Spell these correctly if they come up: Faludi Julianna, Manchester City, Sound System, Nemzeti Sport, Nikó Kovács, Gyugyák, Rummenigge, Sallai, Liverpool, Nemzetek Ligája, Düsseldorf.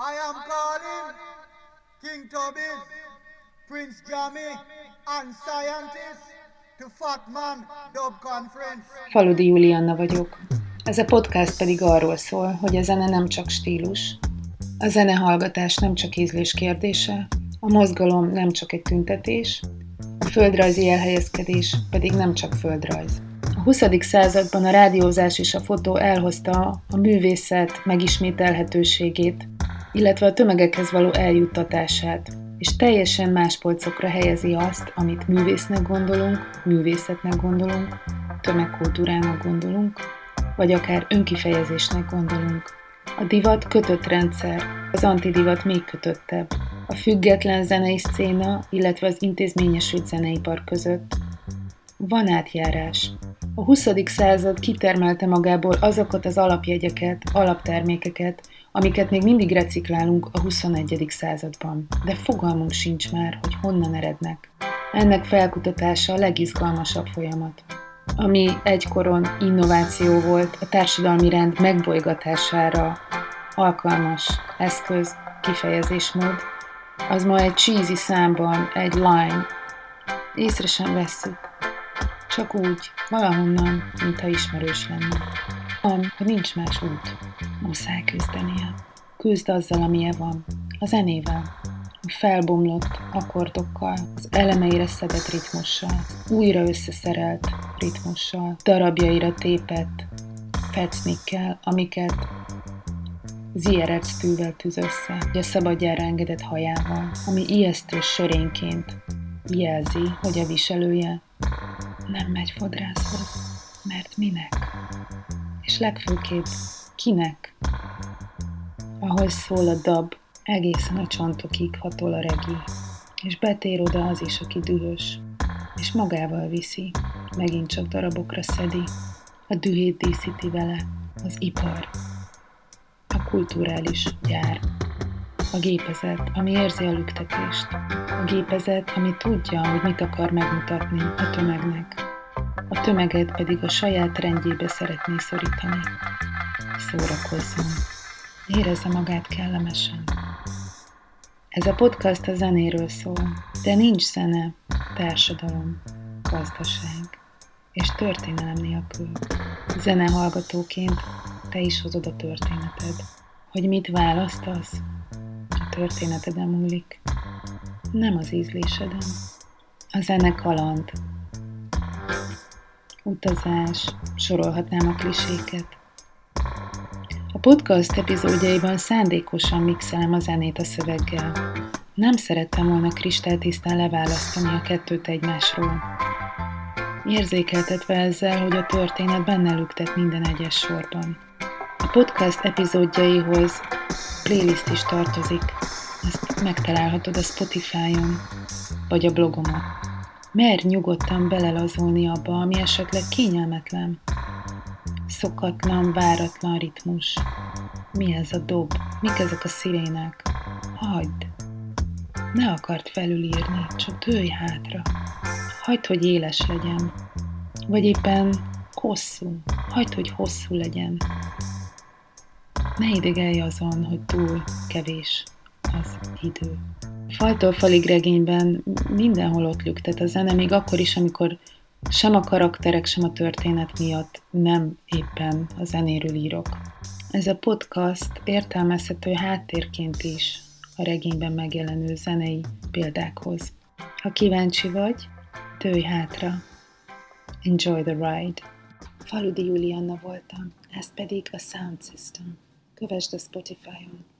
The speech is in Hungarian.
I am calling King Tobies, Prince Jammy, and scientists to Fatman Dub Conference. Faludi Julianna vagyok. Ez a podcast pedig arról szól, hogy a zene nem csak stílus, a zenehallgatás nem csak ízlés kérdése, a mozgalom nem csak egy tüntetés, a földrajzi elhelyezkedés pedig nem csak földrajz. A 20. században a rádiózás és a fotó elhozta a művészet megismételhetőségét, illetve a tömegekhez való eljuttatását, és teljesen más polcokra helyezi azt, amit művésznek gondolunk, művészetnek gondolunk, tömegkultúrának gondolunk, vagy akár önkifejezésnek gondolunk. A divat kötött rendszer, az antidivat még kötöttebb. A független zenei szcéna, illetve az intézményesült zeneipar között van átjárás. A 20. század kitermelte magából azokat az alapjegyeket, alaptermékeket, amiket még mindig reciklálunk a 21. században, de fogalmunk sincs már, hogy honnan erednek. Ennek felkutatása a legizgalmasabb folyamat, ami egykoron innováció volt, a társadalmi rend megbolygatására alkalmas eszköz, kifejezésmód, az ma egy cheesy számban, egy line. Észre sem vesszük. Csak úgy, valahonnan, mintha ismerős lenne. Ha nincs más út, muszáj küzdenie. Küzd azzal, amilyen van. A zenével. A felbomlott akkordokkal, az elemeire szedett ritmussal, újra összeszerelt ritmussal, darabjaira tépett fecnikkel, amiket Zierec tűvel tűz össze, vagy a szabadjára engedett hajával, ami ijesztő sörényként jelzi, hogy a viselője nem megy fodrászhoz, mert minek? És legfőképp kinek? Ahol szól a dab, egészen a csontokig hatol a regi, és betér oda az is, aki dühös, és magával viszi, megint csak darabokra szedi, a dühét díszíti vele az ipar, a kulturális gyár, a gépezet, ami érzi a lüktetést, a gépezet, ami tudja, hogy mit akar megmutatni a tömegnek, a tömeget pedig a saját rendjébe szeretné szorítani. Szórakozzon, érezze magát kellemesen. Ez a podcast a zenéről szól, de nincs zene, társadalom, gazdaság és történelem nélkül. Zenehallgatóként te is hozod a történeted, hogy mit választasz, a történeteden múlik, nem az ízléseden. A zene kaland, utazás, sorolhatnám a kliséket. A podcast epizódjaiban szándékosan mixelem a zenét a szöveggel. Nem szerettem volna kristálytisztán leválasztani a kettőt egymásról. Érzékeltetve ezzel, hogy a történet benne lüktet minden egyes sorban. A podcast epizódjaihoz playlist is tartozik. Ezt megtalálhatod a Spotify-on, vagy a blogomon. Merj nyugodtan belelazulni abba, ami esetleg kényelmetlen. Szokatlan, váratlan ritmus. Mi ez a dob? Mik ezek a szirénák? Hagyd! Ne akart felülírni, csak dőlj hátra. Hagyd, hogy éles legyen. Vagy éppen hosszú. Hagyd, hogy hosszú legyen. Ne idegelj azon, hogy túl kevés az idő. Faltól falig regényben mindenhol ott lüktet a zene, még akkor is, amikor sem a karakterek, sem a történet miatt nem éppen a zenéről írok. Ez a podcast értelmezhető háttérként is a regényben megjelenő zenei példákhoz. Ha kíváncsi vagy, dőlj hátra. Enjoy the ride. Faludi Julianna voltam, ez pedig a Sound System. Kövesd a Spotify-on.